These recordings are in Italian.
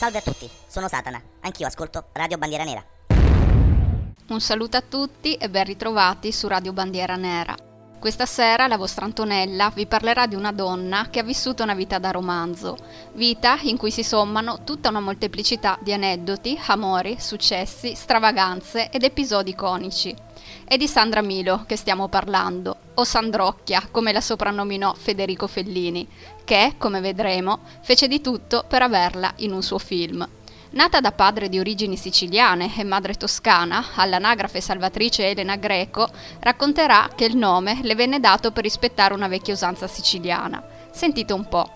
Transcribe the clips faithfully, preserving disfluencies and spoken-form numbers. Salve a tutti, sono Satana, anch'io ascolto Radio Bandiera Nera. Un saluto a tutti e ben ritrovati su Radio Bandiera Nera. Questa sera la vostra Antonella vi parlerà di una donna che ha vissuto una vita da romanzo, vita in cui si sommano tutta una molteplicità di aneddoti, amori, successi, stravaganze ed episodi iconici. È di Sandra Milo che stiamo parlando, o Sandrocchia, come la soprannominò Federico Fellini, che, come vedremo, fece di tutto per averla in un suo film. Nata da padre di origini siciliane e madre toscana, all'anagrafe Salvatrice Elena Greco, racconterà che il nome le venne dato per rispettare una vecchia usanza siciliana. Sentite un po'.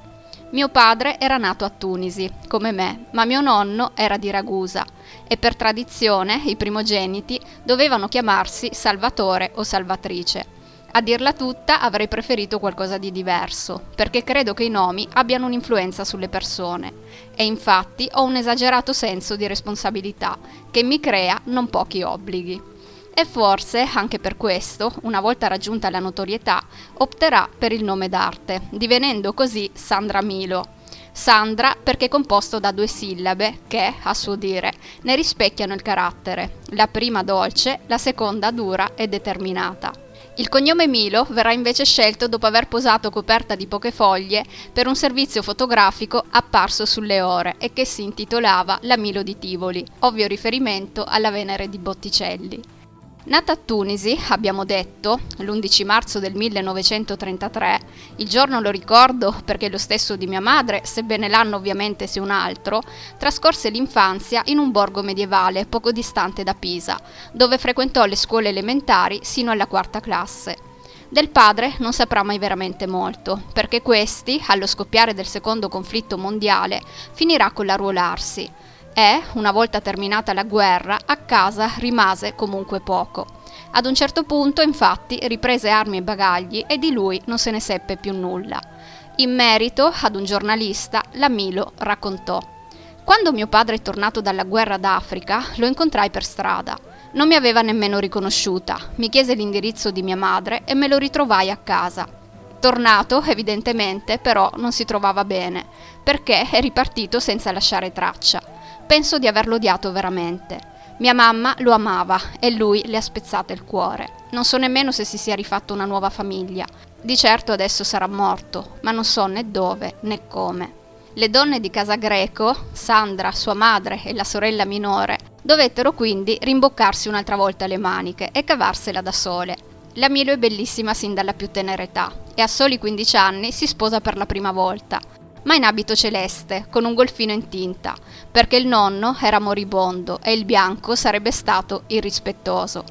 Mio padre era nato a Tunisi, come me, ma mio nonno era di Ragusa e per tradizione i primogeniti dovevano chiamarsi Salvatore o Salvatrice. A dirla tutta avrei preferito qualcosa di diverso, perché credo che i nomi abbiano un'influenza sulle persone e infatti ho un esagerato senso di responsabilità che mi crea non pochi obblighi. E forse, anche per questo, una volta raggiunta la notorietà, opterà per il nome d'arte, divenendo così Sandra Milo. Sandra perché è composto da due sillabe che, a suo dire, ne rispecchiano il carattere, la prima dolce, la seconda dura e determinata. Il cognome Milo verrà invece scelto dopo aver posato coperta di poche foglie per un servizio fotografico apparso sulle Ore e che si intitolava La Milo di Tivoli, ovvio riferimento alla Venere di Botticelli. Nata a Tunisi, abbiamo detto, l'undici marzo del millenovecentotrentatré, il giorno lo ricordo perché è lo stesso di mia madre, sebbene l'anno ovviamente sia un altro, trascorse l'infanzia in un borgo medievale poco distante da Pisa, dove frequentò le scuole elementari sino alla quarta classe. Del padre non saprà mai veramente molto, perché questi, allo scoppiare del secondo conflitto mondiale, finirà con l'arruolarsi. E, una volta terminata la guerra, a casa rimase comunque poco. Ad un certo punto, infatti, riprese armi e bagagli e di lui non se ne seppe più nulla. In merito, ad un giornalista, la Milo raccontò: «Quando mio padre è tornato dalla guerra d'Africa, lo incontrai per strada. Non mi aveva nemmeno riconosciuta, mi chiese l'indirizzo di mia madre e me lo ritrovai a casa». Tornato, evidentemente, però non si trovava bene, perché è ripartito senza lasciare traccia. Penso di averlo odiato veramente. Mia mamma lo amava e lui le ha spezzato il cuore. Non so nemmeno se si sia rifatto una nuova famiglia. Di certo adesso sarà morto, ma non so né dove né come. Le donne di casa Greco, Sandra, sua madre e la sorella minore, dovettero quindi rimboccarsi un'altra volta le maniche e cavarsela da sole. La Milo è bellissima sin dalla più tenera età e a soli quindici anni si sposa per la prima volta, ma in abito celeste, con un golfino in tinta, perché il nonno era moribondo e il bianco sarebbe stato irrispettoso.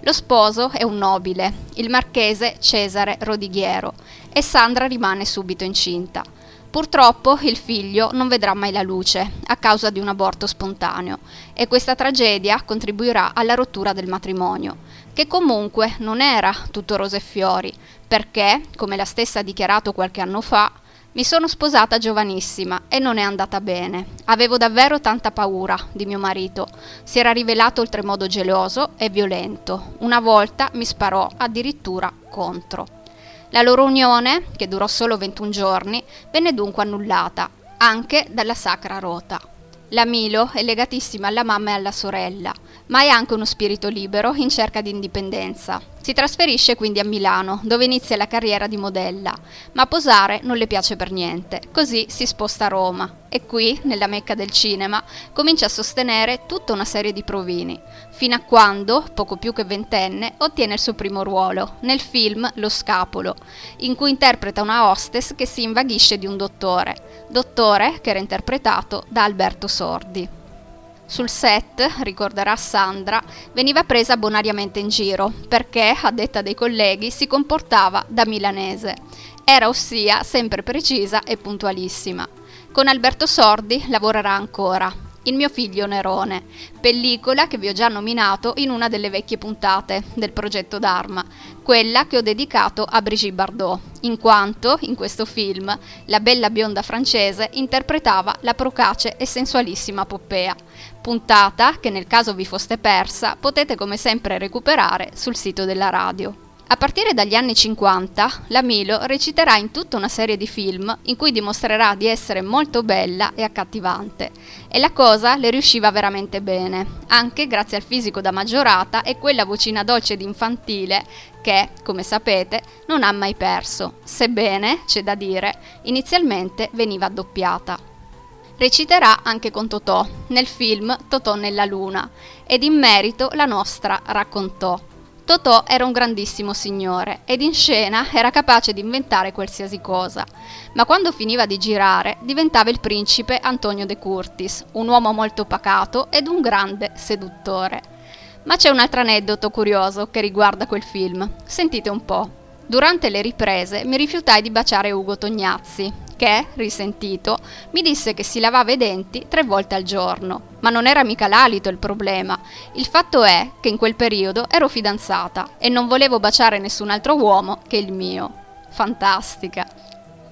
Lo sposo è un nobile, il marchese Cesare Rodighiero, e Sandra rimane subito incinta. Purtroppo il figlio non vedrà mai la luce a causa di un aborto spontaneo e questa tragedia contribuirà alla rottura del matrimonio, che comunque non era tutto rose e fiori, perché, come la stessa ha dichiarato qualche anno fa, «Mi sono sposata giovanissima e non è andata bene. Avevo davvero tanta paura di mio marito. Si era rivelato oltremodo geloso e violento. Una volta mi sparò addirittura contro». La loro unione, che durò solo ventuno giorni, venne dunque annullata, anche dalla Sacra Rota. La Milo è legatissima alla mamma e alla sorella, ma è anche uno spirito libero in cerca di indipendenza. Si trasferisce quindi a Milano, dove inizia la carriera di modella, ma posare non le piace per niente, così si sposta a Roma e qui, nella Mecca del cinema, comincia a sostenere tutta una serie di provini, fino a quando, poco più che ventenne, ottiene il suo primo ruolo, nel film Lo Scapolo, in cui interpreta una hostess che si invaghisce di un dottore, dottore che era interpretato da Alberto Sordi. Sul set, ricorderà Sandra, veniva presa bonariamente in giro perché, a detta dei colleghi, si comportava da milanese. Era ossia sempre precisa e puntualissima. Con Alberto Sordi lavorerà ancora. Il mio figlio Nerone, pellicola che vi ho già nominato in una delle vecchie puntate del Progetto Dharma, quella che ho dedicato a Brigitte Bardot, in quanto, in questo film, la bella bionda francese interpretava la procace e sensualissima Poppea, puntata che nel caso vi foste persa potete come sempre recuperare sul sito della radio. A partire dagli anni cinquanta, la Milo reciterà in tutta una serie di film in cui dimostrerà di essere molto bella e accattivante, e la cosa le riusciva veramente bene, anche grazie al fisico da maggiorata e quella vocina dolce ed infantile che, come sapete, non ha mai perso, sebbene, c'è da dire, inizialmente veniva doppiata. Reciterà anche con Totò, nel film Totò nella luna, ed in merito la nostra raccontò. Totò era un grandissimo signore ed in scena era capace di inventare qualsiasi cosa, ma quando finiva di girare diventava il principe Antonio De Curtis, un uomo molto pacato ed un grande seduttore. Ma c'è un altro aneddoto curioso che riguarda quel film, sentite un po'. Durante le riprese mi rifiutai di baciare Ugo Tognazzi, che, risentito, mi disse che si lavava i denti tre volte al giorno, ma non era mica l'alito il problema. Il fatto è che in quel periodo ero fidanzata e non volevo baciare nessun altro uomo che il mio. Fantastica!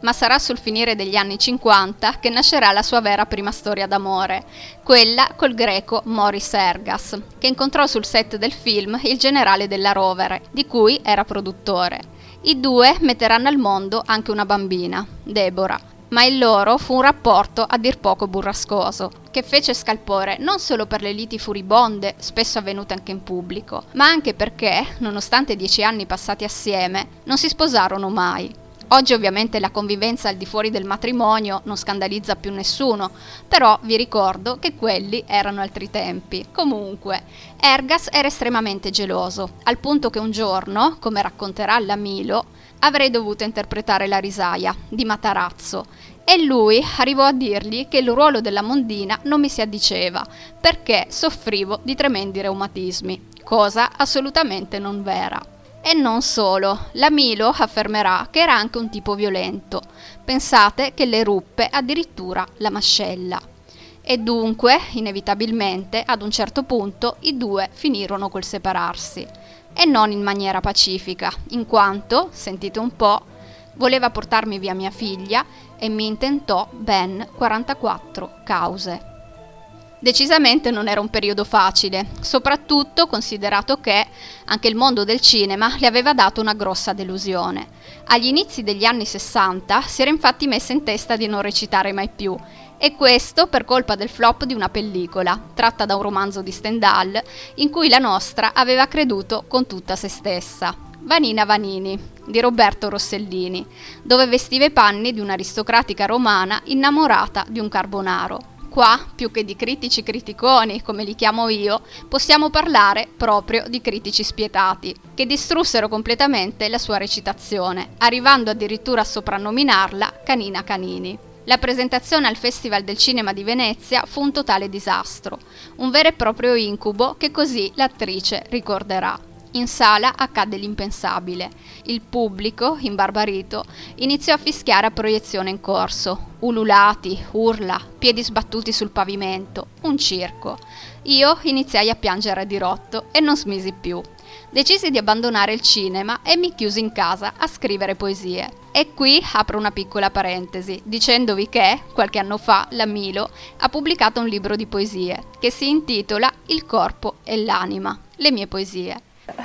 Ma sarà sul finire degli anni cinquanta che nascerà la sua vera prima storia d'amore, quella col greco Moris Ergas, che incontrò sul set del film Il generale della Rovere, di cui era produttore. I due metteranno al mondo anche una bambina, Deborah, ma il loro fu un rapporto a dir poco burrascoso, che fece scalpore non solo per le liti furibonde, spesso avvenute anche in pubblico, ma anche perché, nonostante dieci anni passati assieme, non si sposarono mai. Oggi ovviamente la convivenza al di fuori del matrimonio non scandalizza più nessuno, però vi ricordo che quelli erano altri tempi. Comunque, Ergas era estremamente geloso, al punto che un giorno, come racconterà la Milo, avrei dovuto interpretare la Risaia di Matarazzo, e lui arrivò a dirgli che il ruolo della Mondina non mi si addiceva, perché soffrivo di tremendi reumatismi, cosa assolutamente non vera. E non solo, la Milo affermerà che era anche un tipo violento, pensate che le ruppe addirittura la mascella. E dunque, inevitabilmente, ad un certo punto i due finirono col separarsi, e non in maniera pacifica, in quanto, sentite un po', voleva portarmi via mia figlia e mi intentò ben quarantaquattro cause. Decisamente non era un periodo facile, soprattutto considerato che anche il mondo del cinema le aveva dato una grossa delusione. Agli inizi degli anni sessanta si era infatti messa in testa di non recitare mai più, e questo per colpa del flop di una pellicola, tratta da un romanzo di Stendhal, in cui la nostra aveva creduto con tutta se stessa. Vanina Vanini, di Roberto Rossellini, dove vestiva i panni di un'aristocratica romana innamorata di un carbonaro. Qua, più che di critici criticoni, come li chiamo io, possiamo parlare proprio di critici spietati, che distrussero completamente la sua recitazione, arrivando addirittura a soprannominarla Canina Canini. La presentazione al Festival del Cinema di Venezia fu un totale disastro, un vero e proprio incubo che così l'attrice ricorderà. In sala accadde l'impensabile. Il pubblico, imbarbarito, iniziò a fischiare a proiezione in corso. Ululati, urla, piedi sbattuti sul pavimento, un circo. Io iniziai a piangere a dirotto e non smisi più. Decisi di abbandonare il cinema e mi chiusi in casa a scrivere poesie. E qui apro una piccola parentesi, dicendovi che, qualche anno fa, la Milo ha pubblicato un libro di poesie che si intitola Il corpo e l'anima, le mie poesie.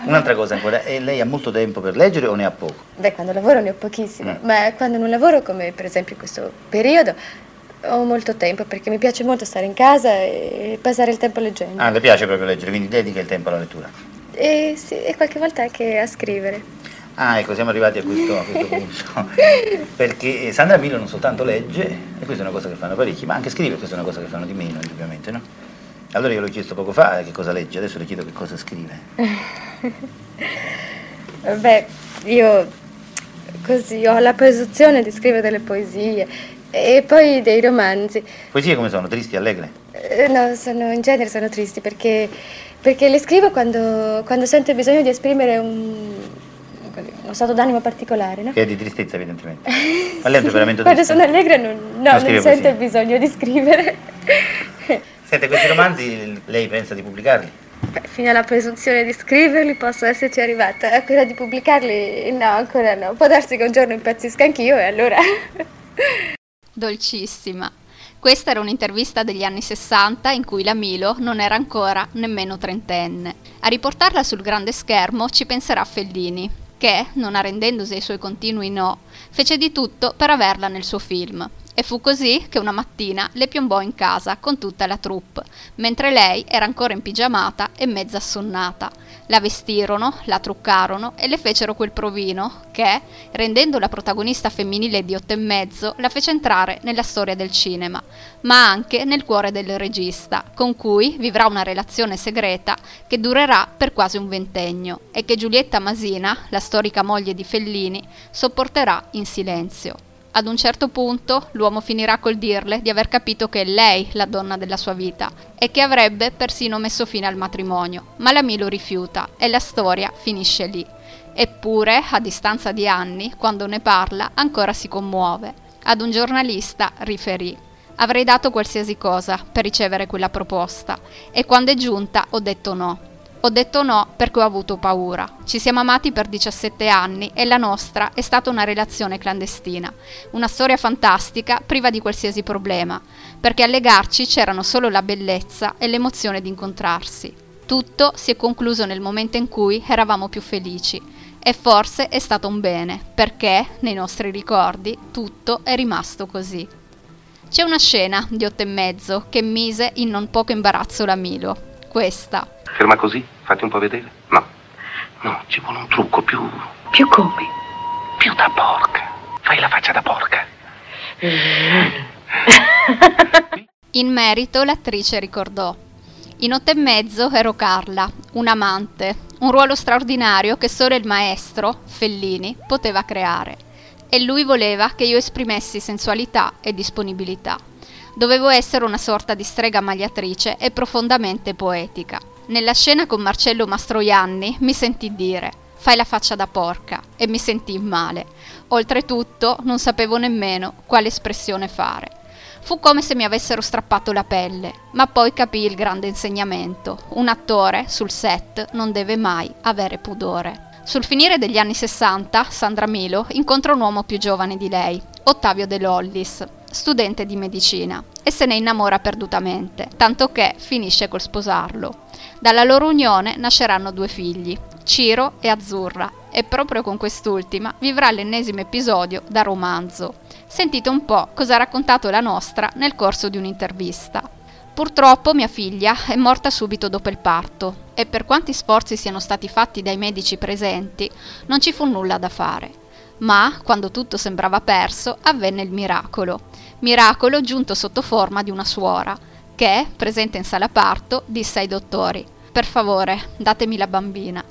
Un'altra cosa ancora, e lei ha molto tempo per leggere o ne ha poco? Beh, quando lavoro ne ho pochissimo, mm. ma quando non lavoro, come per esempio in questo periodo, ho molto tempo perché mi piace molto stare in casa e passare il tempo leggendo. Ah, le piace proprio leggere, quindi dedica il tempo alla lettura? E, sì, e qualche volta anche a scrivere. Ah, ecco, siamo arrivati a questo, a questo punto, perché Sandra Milo non soltanto legge, e questa è una cosa che fanno parecchi, ma anche scrive, questa è una cosa che fanno di meno, indubbiamente, no? Allora io l'ho chiesto poco fa che cosa legge, adesso le chiedo che cosa scrive. Beh, io così ho la presunzione di scrivere delle poesie e poi dei romanzi. Poesie come sono? Tristi, allegre? Eh, no, sono, in genere sono tristi perché, perché le scrivo quando, quando sento il bisogno di esprimere un, uno stato d'animo particolare, no? Che è di tristezza, evidentemente. Ma lei è un temperamento triste? Quando sono allegra non, no, non, non sento il bisogno di scrivere. Sente, questi romanzi lei pensa di pubblicarli? Beh, fino alla presunzione di scriverli posso esserci arrivata, a quella di pubblicarli no, ancora no. Può darsi che un giorno impazzisca anch'io e allora... Dolcissima. Questa era un'intervista degli anni sessanta in cui la Milo non era ancora nemmeno trentenne. A riportarla sul grande schermo ci penserà Fellini, che, non arrendendosi ai suoi continui no, fece di tutto per averla nel suo film. E fu così che una mattina le piombò in casa con tutta la troupe, mentre lei era ancora in pigiamata e mezza assonnata. La vestirono, la truccarono e le fecero quel provino che, rendendo la protagonista femminile di Otto e mezzo, la fece entrare nella storia del cinema, ma anche nel cuore del regista, con cui vivrà una relazione segreta che durerà per quasi un ventennio e che Giulietta Masina, la storica moglie di Fellini, sopporterà in silenzio. Ad un certo punto l'uomo finirà col dirle di aver capito che è lei la donna della sua vita e che avrebbe persino messo fine al matrimonio, ma la Milo rifiuta e la storia finisce lì. Eppure, a distanza di anni, quando ne parla, ancora si commuove. Ad un giornalista riferì: «Avrei dato qualsiasi cosa per ricevere quella proposta e quando è giunta ho detto no. Ho detto no perché ho avuto paura. Ci siamo amati per diciassette anni e la nostra è stata una relazione clandestina, una storia fantastica priva di qualsiasi problema, perché a legarci c'erano solo la bellezza e l'emozione di incontrarsi. Tutto si è concluso nel momento in cui eravamo più felici e forse è stato un bene, perché nei nostri ricordi tutto è rimasto così». C'è una scena di Otto e mezzo che mise in non poco imbarazzo la Milo, questa. Ferma così? Fatti un po' vedere? No. No, ci vuole un trucco più... Più come? Più da porca. Fai la faccia da porca. In merito l'attrice ricordò: «In Otto e mezzo ero Carla, un'amante, un ruolo straordinario che solo il maestro, Fellini, poteva creare. E lui voleva che io esprimessi sensualità e disponibilità. Dovevo essere una sorta di strega magliatrice e profondamente poetica. Nella scena con Marcello Mastroianni mi sentì dire «fai la faccia da porca» e mi sentii male. Oltretutto non sapevo nemmeno quale espressione fare. Fu come se mi avessero strappato la pelle, ma poi capii il grande insegnamento. Un attore sul set non deve mai avere pudore». Sul finire degli anni sessanta, Sandra Milo incontra un uomo più giovane di lei, Ottavio De Lollis, studente di medicina, e se ne innamora perdutamente, tanto che finisce col sposarlo. Dalla loro unione nasceranno due figli, Ciro e Azzurra, e proprio con quest'ultima vivrà l'ennesimo episodio da romanzo. Sentite un po' cosa ha raccontato la nostra nel corso di un'intervista. «Purtroppo mia figlia è morta subito dopo il parto e per quanti sforzi siano stati fatti dai medici presenti non ci fu nulla da fare. Ma, quando tutto sembrava perso, avvenne il miracolo. Miracolo giunto sotto forma di una suora che, presente in sala parto, disse ai dottori «Per favore, datemi la bambina».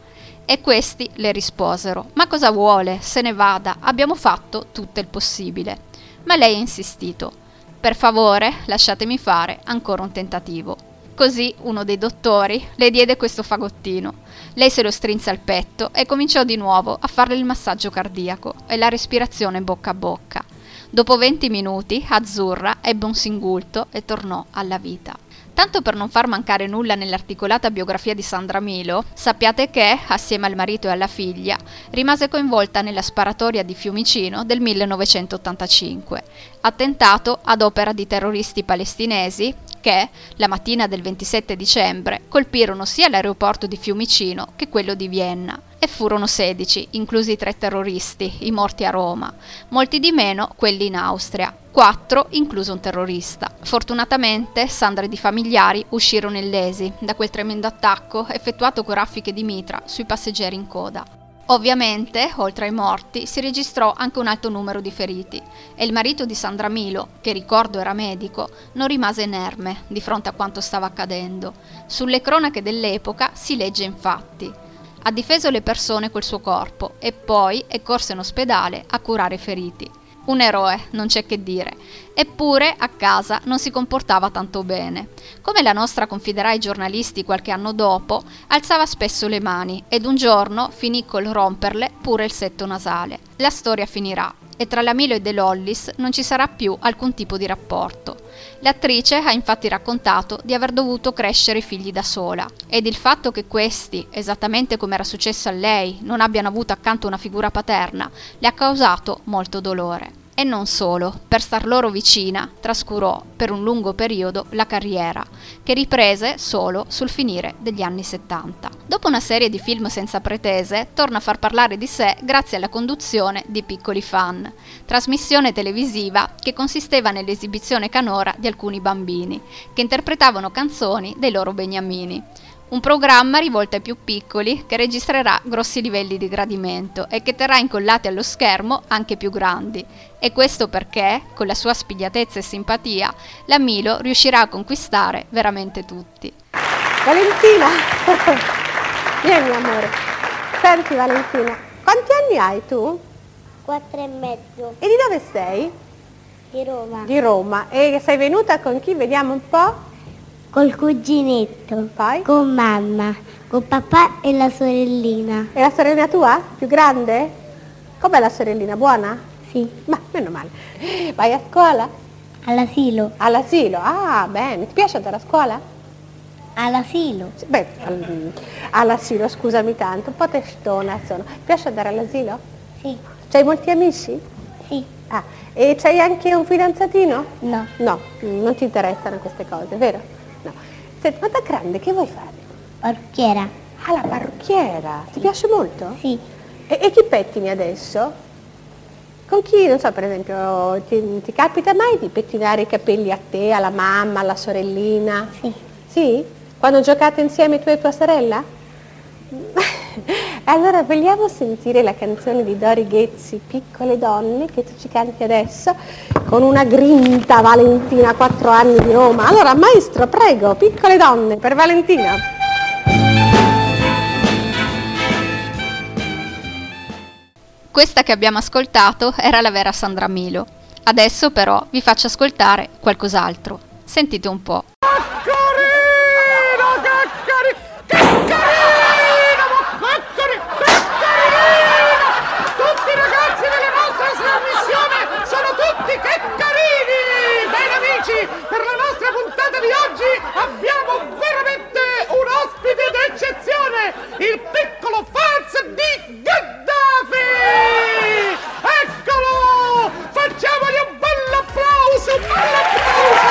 E questi le risposero «Ma cosa vuole? Se ne vada, abbiamo fatto tutto il possibile». Ma lei ha insistito «Per favore, lasciatemi fare ancora un tentativo». Così uno dei dottori le diede questo fagottino. Lei se lo strinse al petto e cominciò di nuovo a farle il massaggio cardiaco e la respirazione bocca a bocca. Dopo venti minuti, Azzurra ebbe un singulto e tornò alla vita. Tanto per non far mancare nulla nell'articolata biografia di Sandra Milo, sappiate che, assieme al marito e alla figlia, rimase coinvolta nella sparatoria di Fiumicino del millenovecentottantacinque, attentato ad opera di terroristi palestinesi che, la mattina del ventisette dicembre, colpirono sia l'aeroporto di Fiumicino che quello di Vienna. E furono sedici, inclusi tre terroristi, i morti a Roma, molti di meno quelli in Austria, quattro incluso un terrorista. Fortunatamente Sandra ed i familiari uscirono illesi da quel tremendo attacco effettuato con raffiche di mitra sui passeggeri in coda. Ovviamente, oltre ai morti, si registrò anche un alto numero di feriti e il marito di Sandra Milo, che ricordo era medico, non rimase inerme di fronte a quanto stava accadendo. Sulle cronache dell'epoca si legge infatti: ha difeso le persone col suo corpo e poi è corso in ospedale a curare i feriti. Un eroe, non c'è che dire. Eppure a casa non si comportava tanto bene. Come la nostra confiderà ai giornalisti qualche anno dopo, alzava spesso le mani ed un giorno finì col romperle pure il setto nasale. La storia finirà e tra la Milo e De Lollis non ci sarà più alcun tipo di rapporto. L'attrice ha infatti raccontato di aver dovuto crescere i figli da sola ed il fatto che questi, esattamente come era successo a lei, non abbiano avuto accanto una figura paterna, le ha causato molto dolore. E non solo, per star loro vicina, trascurò per un lungo periodo la carriera, che riprese solo sul finire degli anni settanta. Dopo una serie di film senza pretese, torna a far parlare di sé grazie alla conduzione di Piccoli Fan, trasmissione televisiva che consisteva nell'esibizione canora di alcuni bambini, che interpretavano canzoni dei loro beniamini. Un programma rivolto ai più piccoli che registrerà grossi livelli di gradimento e che terrà incollati allo schermo anche più grandi. E questo perché, con la sua spigliatezza e simpatia, la Milo riuscirà a conquistare veramente tutti. Valentina! Vieni amore. Senti Valentina, quanti anni hai tu? Quattro e mezzo. E di dove sei? Di Roma. Di Roma. E sei venuta con chi? Vediamo un po'. Col cuginetto, poi? Con mamma, con papà e la sorellina. E la sorellina tua? Più grande? Com'è la sorellina? Buona? Sì. Ma meno male. Vai a scuola? All'asilo. All'asilo, ah bene. Ti piace andare a scuola? All'asilo. Beh, all'asilo, scusami tanto, un po' testona sono. Ti piace andare all'asilo? Sì. C'hai molti amici? Sì. Ah, e c'hai anche un fidanzatino? No. No, non ti interessano queste cose, vero? No. Senti, ma da grande che vuoi fare? Parrucchiera. Ah, la parrucchiera. Sì. Ti piace molto? Sì. E, e chi pettini adesso? Con chi, non so, per esempio, ti, ti capita mai di pettinare i capelli a te, alla mamma, alla sorellina? Sì. Sì? Quando giocate insieme tu e tua sorella? Allora vogliamo sentire la canzone di Dori Ghezzi, Piccole Donne, che tu ci canti adesso con una grinta, Valentina, quattro anni di Roma. Allora maestro, prego, Piccole Donne per Valentina. Questa che abbiamo ascoltato era la vera Sandra Milo. Adesso però vi faccio ascoltare qualcos'altro. Sentite un po'. Abbiamo veramente un ospite d'eccezione, il piccolo fans di Gheddafi! Eccolo! Facciamogli un bel applauso, un bel applauso,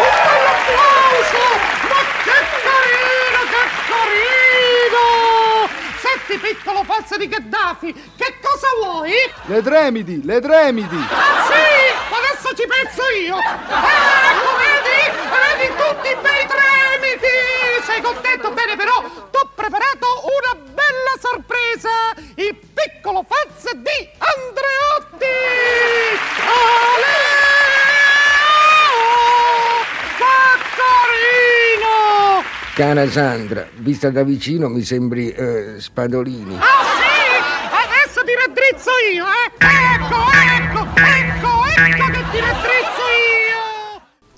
un bel applauso! Ma che carino, che carino! Senti piccolo fans di Gheddafi, che cosa vuoi? Le Dremidi, le Dremidi! Ah sì? Adesso ci penso io! Ecco, vedi? Vedi tutti i bei tremiti! Sei contento? Bene, però t'ho preparato una bella sorpresa! Il piccolo fans di Andreotti! Aleo! Caccarino! Cara Sandra, vista da vicino mi sembri eh, Spadolini. Ah sì? Adesso ti raddrizzo io, eh! Ecco, ecco, ecco, ecco che ti raddrizzo io!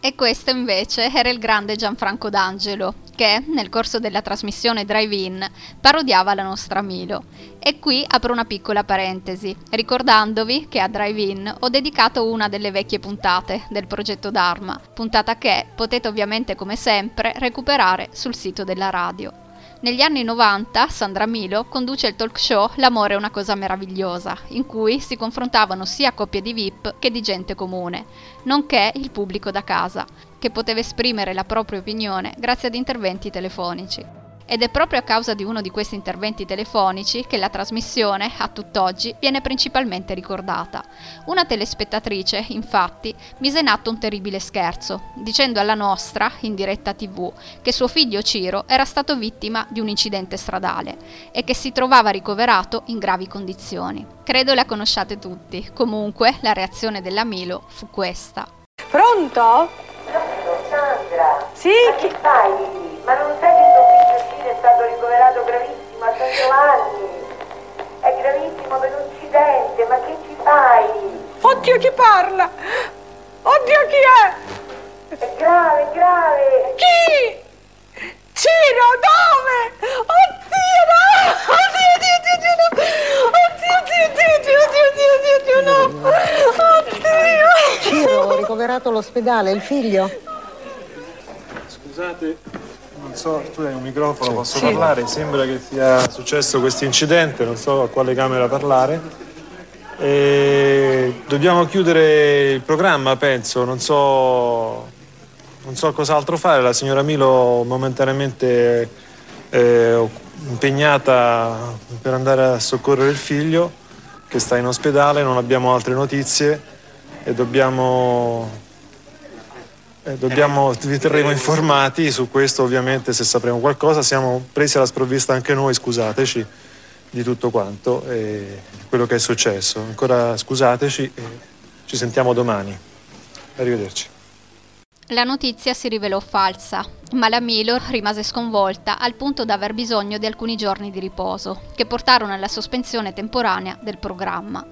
E questo invece era il grande Gianfranco D'Angelo, che, nel corso della trasmissione Drive In, parodiava la nostra Milo. E qui apro una piccola parentesi, ricordandovi che a Drive In ho dedicato una delle vecchie puntate del progetto Dharma, puntata che potete ovviamente come sempre recuperare sul sito della radio. Negli anni novanta Sandra Milo conduce il talk show L'amore è una cosa meravigliosa, in cui si confrontavano sia coppie di V I P che di gente comune, nonché il pubblico da casa, che poteva esprimere la propria opinione grazie ad interventi telefonici. Ed è proprio a causa di uno di questi interventi telefonici che la trasmissione, a tutt'oggi, viene principalmente ricordata. Una telespettatrice, infatti, mise in atto un terribile scherzo, dicendo alla nostra, in diretta tivù, che suo figlio Ciro era stato vittima di un incidente stradale e che si trovava ricoverato in gravi condizioni. Credo la conosciate tutti, comunque la reazione della Milo fu questa. Pronto? Pronto, Sandra? Sì? Ma che fai? Ma non sai che è stato ricoverato gravissimo a San Giovanni, è gravissimo per un incidente, ma che ci fai? Oddio chi parla? Oddio chi è? È grave, è grave. Chi? Ciro, dove? Oddio no! Oddio, oddio, oddio, no! Oddio, oddio, oddio, oddio, oddio, oddio, no! Oddio! Ciro, ricoverato all'ospedale, il figlio? Scusate. Non so, tu hai un microfono, posso sì. parlare? Sembra che sia successo questo incidente, non so a quale camera parlare. E dobbiamo chiudere il programma, penso. Non so, non so cos'altro fare. La signora Milo momentaneamente eh, impegnata per andare a soccorrere il figlio che sta in ospedale. Non abbiamo altre notizie e dobbiamo, eh, dobbiamo vi terremo informati su questo, ovviamente, se sapremo qualcosa. Siamo presi alla sprovvista anche noi, scusateci di tutto quanto e quello che è successo. Ancora scusateci e ci sentiamo domani. Arrivederci. La notizia si rivelò falsa, ma la Milo rimase sconvolta al punto da aver bisogno di alcuni giorni di riposo, che portarono alla sospensione temporanea del programma.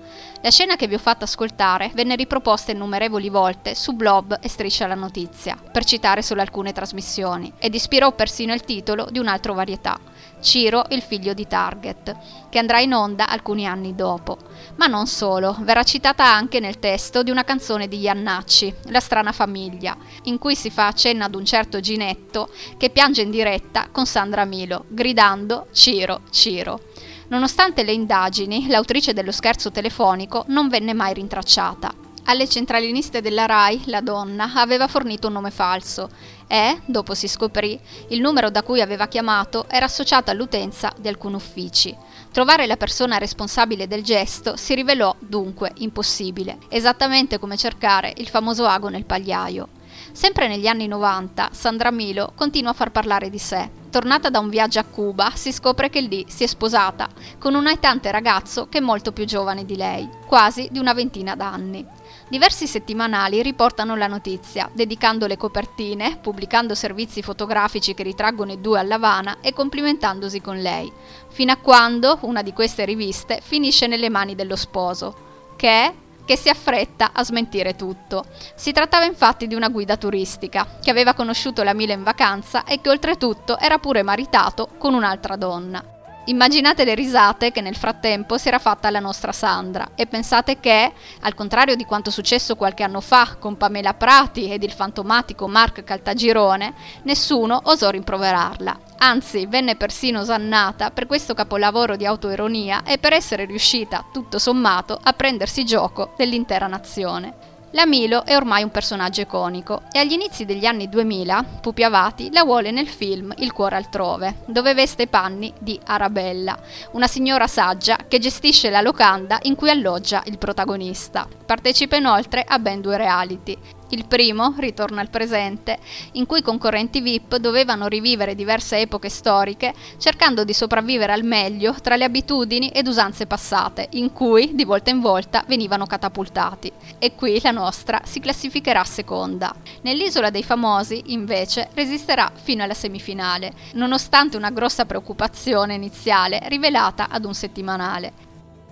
La scena che vi ho fatto ascoltare venne riproposta innumerevoli volte su Blob e Striscia la Notizia, per citare solo alcune trasmissioni, ed ispirò persino il titolo di un altro varietà, Ciro, il figlio di Target, che andrà in onda alcuni anni dopo. Ma non solo, verrà citata anche nel testo di una canzone di Iannacci, La strana famiglia, in cui si fa accenno ad un certo Ginetto che piange in diretta con Sandra Milo, gridando Ciro, Ciro. Nonostante le indagini, l'autrice dello scherzo telefonico non venne mai rintracciata. Alle centraliniste della RAI la donna aveva fornito un nome falso e, dopo si scoprì, il numero da cui aveva chiamato era associato all'utenza di alcuni uffici. Trovare la persona responsabile del gesto si rivelò dunque impossibile, esattamente come cercare il famoso ago nel pagliaio. Sempre negli anni novanta, Sandra Milo continua a far parlare di sé. Tornata da un viaggio a Cuba, si scopre che lì si è sposata con un aitante ragazzo che è molto più giovane di lei, quasi di una ventina d'anni. Diversi settimanali riportano la notizia, dedicando le copertine, pubblicando servizi fotografici che ritraggono i due all'Avana e complimentandosi con lei, fino a quando una di queste riviste finisce nelle mani dello sposo, che, che si affretta a smentire tutto. Si trattava infatti di una guida turistica, che aveva conosciuto la Mila in vacanza e che oltretutto era pure maritato con un'altra donna. Immaginate le risate che nel frattempo si era fatta la nostra Sandra e pensate che, al contrario di quanto successo qualche anno fa con Pamela Prati ed il fantomatico Mark Caltagirone, nessuno osò rimproverarla. Anzi, venne persino osannata per questo capolavoro di autoironia e per essere riuscita, tutto sommato, a prendersi gioco dell'intera nazione. La Milo è ormai un personaggio iconico e agli inizi degli anni duemila Pupi Avati la vuole nel film Il cuore altrove, dove veste i panni di Arabella, una signora saggia che gestisce la locanda in cui alloggia il protagonista. Partecipa inoltre a ben due reality. Il primo, Ritorno al presente, in cui i concorrenti V I P dovevano rivivere diverse epoche storiche cercando di sopravvivere al meglio tra le abitudini ed usanze passate, in cui di volta in volta venivano catapultati. E qui la nostra si classificherà seconda. Nell'Isola dei famosi, invece, resisterà fino alla semifinale, nonostante una grossa preoccupazione iniziale rivelata ad un settimanale.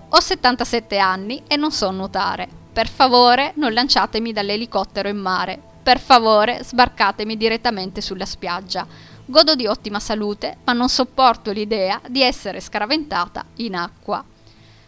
Ho settantasette anni e non so nuotare. Per favore, non lanciatemi dall'elicottero in mare. Per favore, sbarcatemi direttamente sulla spiaggia. Godo di ottima salute, ma non sopporto l'idea di essere scaraventata in acqua.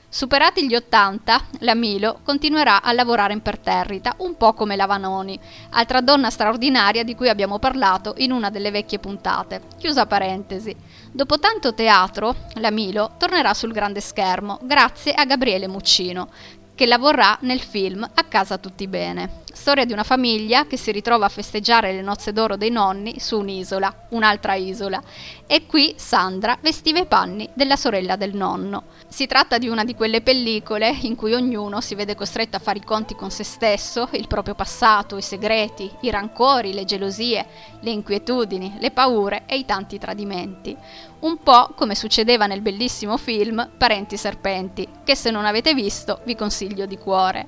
Superati gli ottanta, la Milo continuerà a lavorare imperterrita, un po' come la Vanoni, altra donna straordinaria di cui abbiamo parlato in una delle vecchie puntate. Chiusa parentesi. Dopo tanto teatro, la Milo tornerà sul grande schermo, grazie a Gabriele Muccino, che lavorerà nel film A casa tutti bene, storia di una famiglia che si ritrova a festeggiare le nozze d'oro dei nonni su un'isola, un'altra isola, e qui Sandra vestiva i panni della sorella del nonno. Si tratta di una di quelle pellicole in cui ognuno si vede costretto a fare i conti con se stesso, il proprio passato, i segreti, i rancori, le gelosie, le inquietudini, le paure e i tanti tradimenti. Un po' come succedeva nel bellissimo film Parenti Serpenti, che se non avete visto vi consiglio di cuore.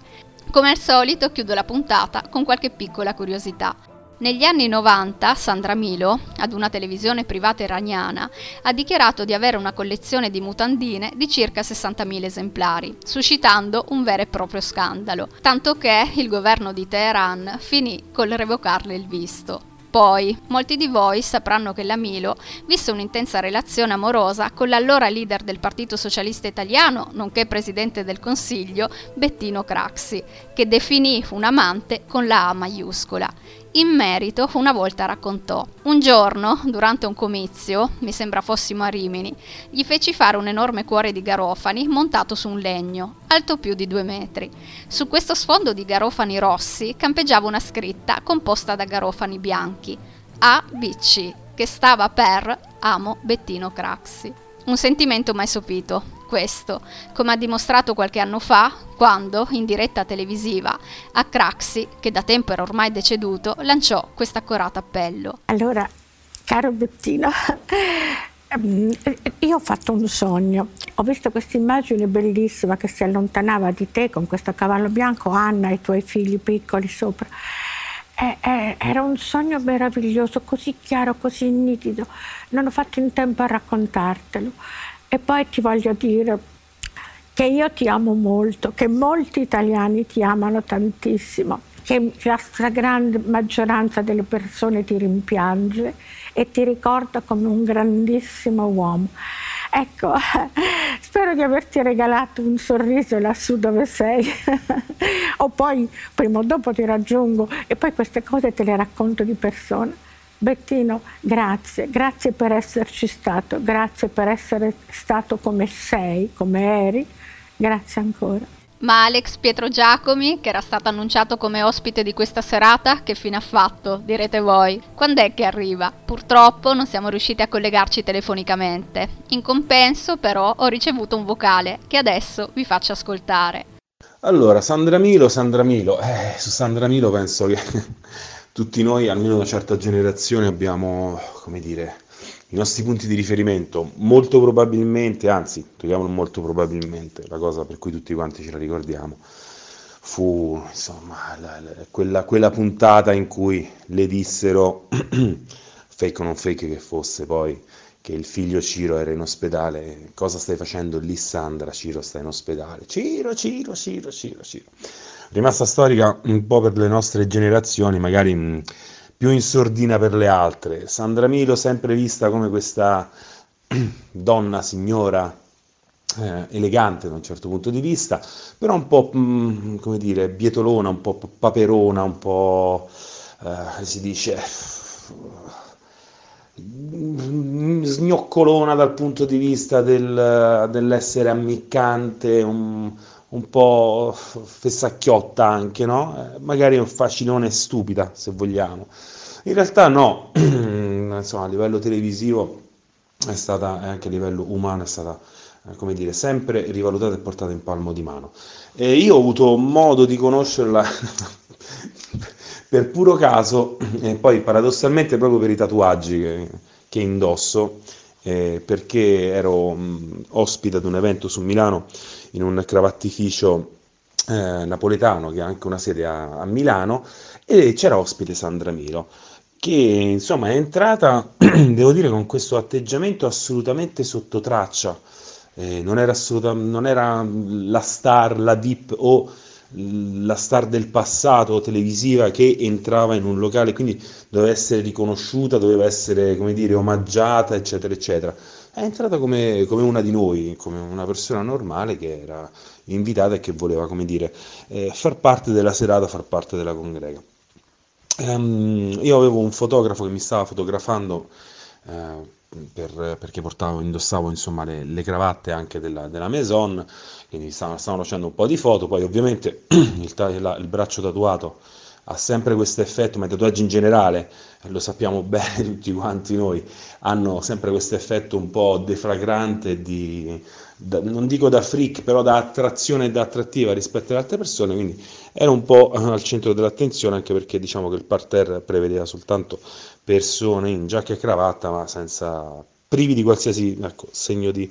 Come al solito chiudo la puntata con qualche piccola curiosità. Negli anni novanta Sandra Milo, ad una televisione privata iraniana, ha dichiarato di avere una collezione di mutandine di circa sessantamila esemplari, suscitando un vero e proprio scandalo, tanto che il governo di Teheran finì col revocarle il visto. Poi, molti di voi sapranno che la Milo visse un'intensa relazione amorosa con l'allora leader del Partito Socialista Italiano, nonché presidente del Consiglio, Bettino Craxi, che definì un amante con la A maiuscola. In merito, una volta raccontò: un giorno, durante un comizio, mi sembra fossimo a Rimini, gli feci fare un enorme cuore di garofani montato su un legno, alto più di due metri. Su questo sfondo di garofani rossi campeggiava una scritta composta da garofani bianchi, A B C, che stava per Amo Bettino Craxi. Un sentimento mai sopito, questo, come ha dimostrato qualche anno fa, quando, in diretta televisiva, a Craxi, che da tempo era ormai deceduto, lanciò questo accorato appello. Allora, caro Bettino, io ho fatto un sogno, ho visto questa immagine bellissima che si allontanava di te con questo cavallo bianco, Anna e i tuoi figli piccoli sopra. Era un sogno meraviglioso, così chiaro, così nitido, non ho fatto in tempo a raccontartelo. E poi ti voglio dire che io ti amo molto, che molti italiani ti amano tantissimo, che la stragrande maggioranza delle persone ti rimpiange e ti ricorda come un grandissimo uomo. Ecco, spero di averti regalato un sorriso lassù dove sei, o poi prima o dopo ti raggiungo e poi queste cose te le racconto di persona. Bettino, grazie, grazie per esserci stato, grazie per essere stato come sei, come eri, grazie ancora. Ma Alex Pietrogiacomi, che era stato annunciato come ospite di questa serata, che fine ha fatto, direte voi? Quando è che arriva? Purtroppo non siamo riusciti a collegarci telefonicamente. In compenso, però, ho ricevuto un vocale che adesso vi faccio ascoltare. Allora, Sandra Milo, Sandra Milo, eh, su Sandra Milo penso che... Tutti noi, almeno una certa generazione, abbiamo, come dire, i nostri punti di riferimento. Molto probabilmente, anzi, togliamolo molto probabilmente, la cosa per cui tutti quanti ce la ricordiamo, fu, insomma, la, la, quella, quella puntata in cui le dissero, fake o non fake che fosse poi, che il figlio Ciro era in ospedale. Cosa stai facendo lì, Sandra? Ciro sta in ospedale. Ciro, Ciro, Ciro, Ciro, Ciro. Rimasta storica un po' per le nostre generazioni, magari mh, più in sordina per le altre. Sandra Milo sempre vista come questa donna, signora, eh, elegante da un certo punto di vista, però un po', mh, come dire, bietolona, un po' paperona, un po', eh, si dice, sgnoccolona dal punto di vista del, dell'essere ammiccante, un... un po' fessacchiotta anche, no? Eh, magari un facilone stupida, se vogliamo. In realtà no, insomma, a livello televisivo è stata, e anche a livello umano è stata, eh, come dire, sempre rivalutata e portata in palmo di mano. E io ho avuto modo di conoscerla per puro caso, e poi paradossalmente proprio per i tatuaggi che, che indosso, Eh, perché ero mh, ospite ad un evento su Milano in un cravattificio eh, napoletano che ha anche una sede a, a Milano, e c'era ospite Sandra Milo, che insomma è entrata devo dire con questo atteggiamento assolutamente sotto traccia, eh, non era assoluta, non era la star, la dip o la star del passato televisiva che entrava in un locale, quindi doveva essere riconosciuta, doveva essere, come dire, omaggiata, eccetera eccetera. È entrata come, come una di noi, come una persona normale che era invitata e che voleva, come dire, eh, far parte della serata, far parte della congrega. Um, io avevo un fotografo che mi stava fotografando eh, Per, perché portavo, indossavo insomma le, le cravatte anche della, della Maison, quindi stavano, stavano facendo un po' di foto. Poi ovviamente il, il, il braccio tatuato ha sempre questo effetto, ma i tatuaggi in generale, lo sappiamo bene tutti quanti noi, hanno sempre questo effetto un po' deflagrante di, da, non dico da freak, però da attrazione e da attrattiva rispetto alle altre persone, quindi era un po' al centro dell'attenzione, anche perché diciamo che il parterre prevedeva soltanto persone in giacca e cravatta, ma senza, privi di qualsiasi, ecco, segno di,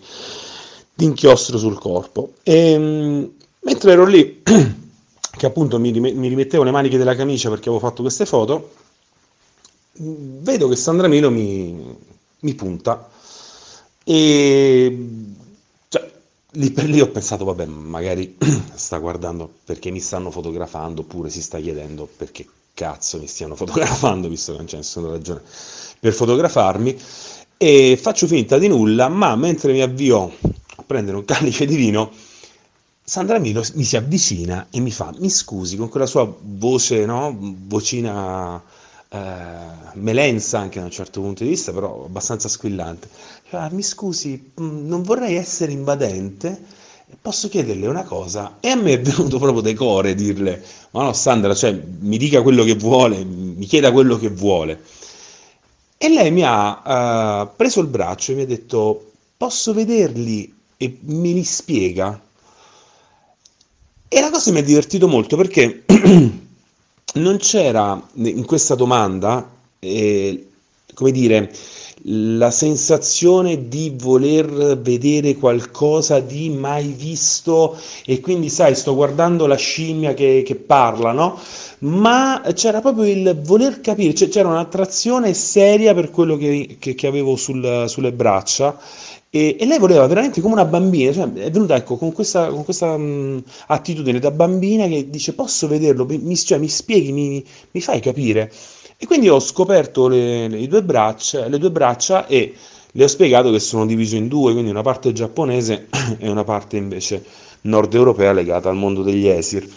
di inchiostro sul corpo. E mentre ero lì, che appunto mi, mi rimettevo le maniche della camicia perché avevo fatto queste foto, vedo che Sandra Milo mi, mi punta, e cioè, lì per lì ho pensato, vabbè, magari sta guardando perché mi stanno fotografando, oppure si sta chiedendo perché cazzo mi stiano fotografando, visto che non c'è nessuna ragione per fotografarmi, e faccio finta di nulla, ma mentre mi avvio a prendere un calice di vino, Sandra Milo mi si avvicina e mi fa: mi scusi, con quella sua voce, no, vocina eh, melenza anche da un certo punto di vista, però abbastanza squillante. Cioè, mi scusi, non vorrei essere invadente, posso chiederle una cosa? E a me è venuto proprio decore dirle: ma no Sandra, cioè, mi dica quello che vuole, mi chieda quello che vuole. E lei mi ha uh, preso il braccio e mi ha detto: posso vederli? E me li spiega. E la cosa mi ha divertito molto, perché non c'era in questa domanda eh, come dire, la sensazione di voler vedere qualcosa di mai visto, e quindi sai, sto guardando la scimmia che, che parla, no? Ma c'era proprio il voler capire, cioè, c'era un'attrazione seria per quello che, che, che avevo sul, sulle braccia, e, e lei voleva veramente, come una bambina, cioè, è venuta ecco con questa, con questa mh, attitudine da bambina che dice: posso vederlo, mi, cioè, mi spieghi, mi, mi fai capire. E quindi ho scoperto le, le, due braccia, le due braccia e le ho spiegato che sono diviso in due, quindi una parte giapponese e una parte invece nord europea legata al mondo degli esir.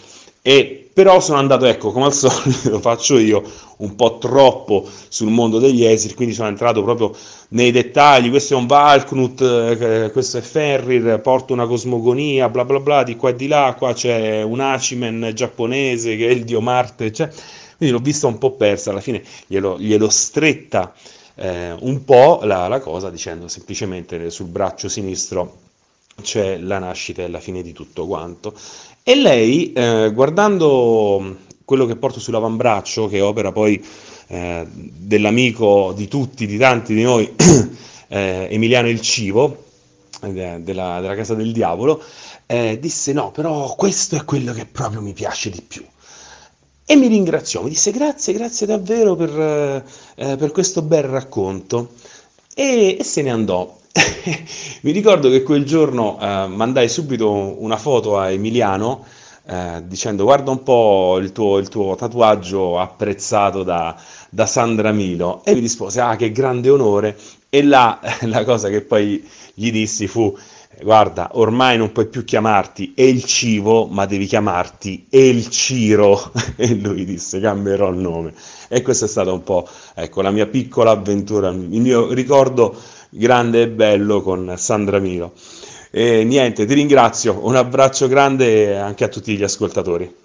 E però sono andato, ecco, come al solito, lo faccio io, un po' troppo sul mondo degli esir, quindi sono entrato proprio nei dettagli: questo è un Valknut, questo è Fenrir, porta una cosmogonia, bla bla bla, di qua e di là, qua c'è un Acimen giapponese che è il dio Marte, cioè... Quindi l'ho vista un po' persa, alla fine gliel'ho, gliel'ho stretta eh, un po' la, la cosa, dicendo semplicemente: sul braccio sinistro c'è la nascita e la fine di tutto quanto. E lei, eh, guardando quello che porto sull'avambraccio, che è opera poi eh, dell'amico di tutti, di tanti di noi, eh, Emiliano El Civo, eh, della, della Casa del Diavolo, eh, disse: no, però questo è quello che proprio mi piace di più. E mi ringraziò, mi disse: grazie, grazie davvero per, eh, per questo bel racconto, e, e se ne andò. Mi ricordo che quel giorno eh, mandai subito una foto a Emiliano eh, dicendo: guarda un po' il tuo, il tuo tatuaggio apprezzato da, da Sandra Milo. E mi rispose: ah, che grande onore. E là la cosa che poi gli dissi fu: guarda, ormai non puoi più chiamarti El Civo, ma devi chiamarti El Ciro. E lui disse: cambierò il nome. E questa è stata un po', ecco, la mia piccola avventura, il mio ricordo grande e bello con Sandra Milo. E niente, ti ringrazio, un abbraccio grande anche a tutti gli ascoltatori.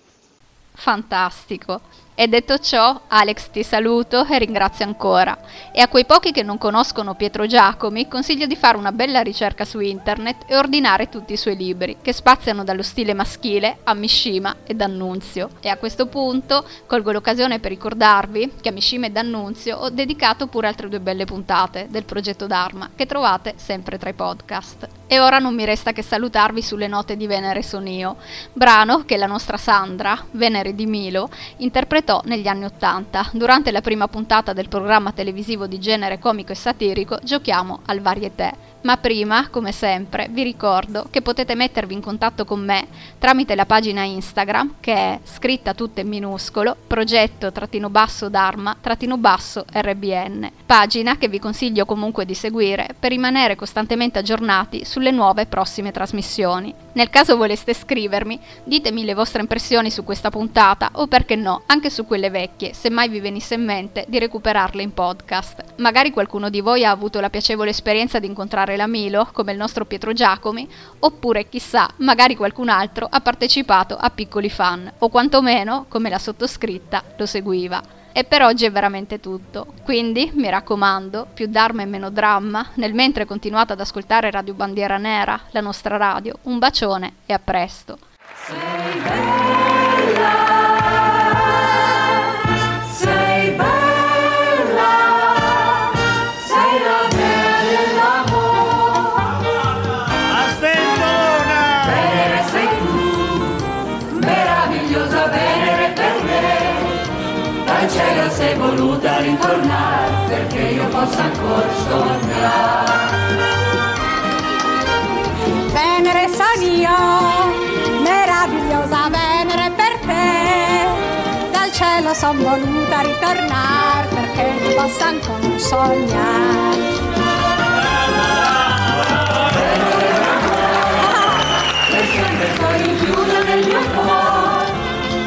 Fantastico. E detto ciò, Alex, ti saluto e ringrazio ancora. E a quei pochi che non conoscono Pietrogiacomi, consiglio di fare una bella ricerca su internet e ordinare tutti i suoi libri, che spaziano dallo stile maschile a Mishima e D'Annunzio. E a questo punto colgo l'occasione per ricordarvi che a Mishima e D'Annunzio ho dedicato pure altre due belle puntate del Progetto Dharma, che trovate sempre tra i podcast. E ora non mi resta che salutarvi sulle note di Venere Son Io, brano che la nostra Sandra, Venere di Milo, interpreta negli anni Ottanta, durante la prima puntata del programma televisivo di genere comico e satirico Giochiamo al Varietè. Ma prima, come sempre, vi ricordo che potete mettervi in contatto con me tramite la pagina Instagram, che è scritta tutta in minuscolo, progetto-dharma-rbn, pagina che vi consiglio comunque di seguire per rimanere costantemente aggiornati sulle nuove prossime trasmissioni. Nel caso voleste scrivermi, ditemi le vostre impressioni su questa puntata, o perché no, anche su quelle vecchie, se mai vi venisse in mente di recuperarle in podcast. Magari qualcuno di voi ha avuto la piacevole esperienza di incontrare la Milo, come il nostro Pietrogiacomi, oppure chissà, magari qualcun altro ha partecipato a Piccoli Fan, o quantomeno, come la sottoscritta, lo seguiva. E per oggi è veramente tutto, quindi mi raccomando, più dharma e meno dramma, nel mentre continuate ad ascoltare Radio Bandiera Nera, la nostra radio. Un bacione e a presto! Sei bella, sei bella. Cielo sei voluta ritornare perché io possa ancora sognare. Venere son io, meravigliosa Venere per te, dal cielo son voluta ritornare perché io possa ancora sognare. Per sempre sto rinchiusa nel mio cuore,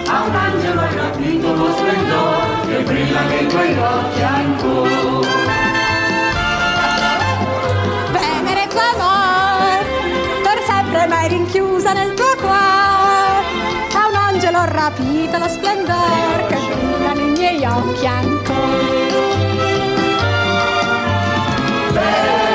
a un angelo rapito lo splendore. prima che i tuoi occhi ancora. Venere tuo amor, per sempre mai rinchiusa nel tuo cuore, da un angelo rapito lo splendor che brilla nei miei occhi ancora. Bella.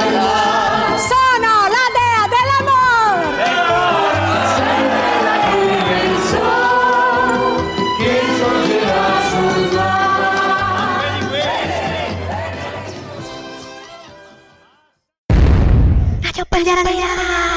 Yo perdí la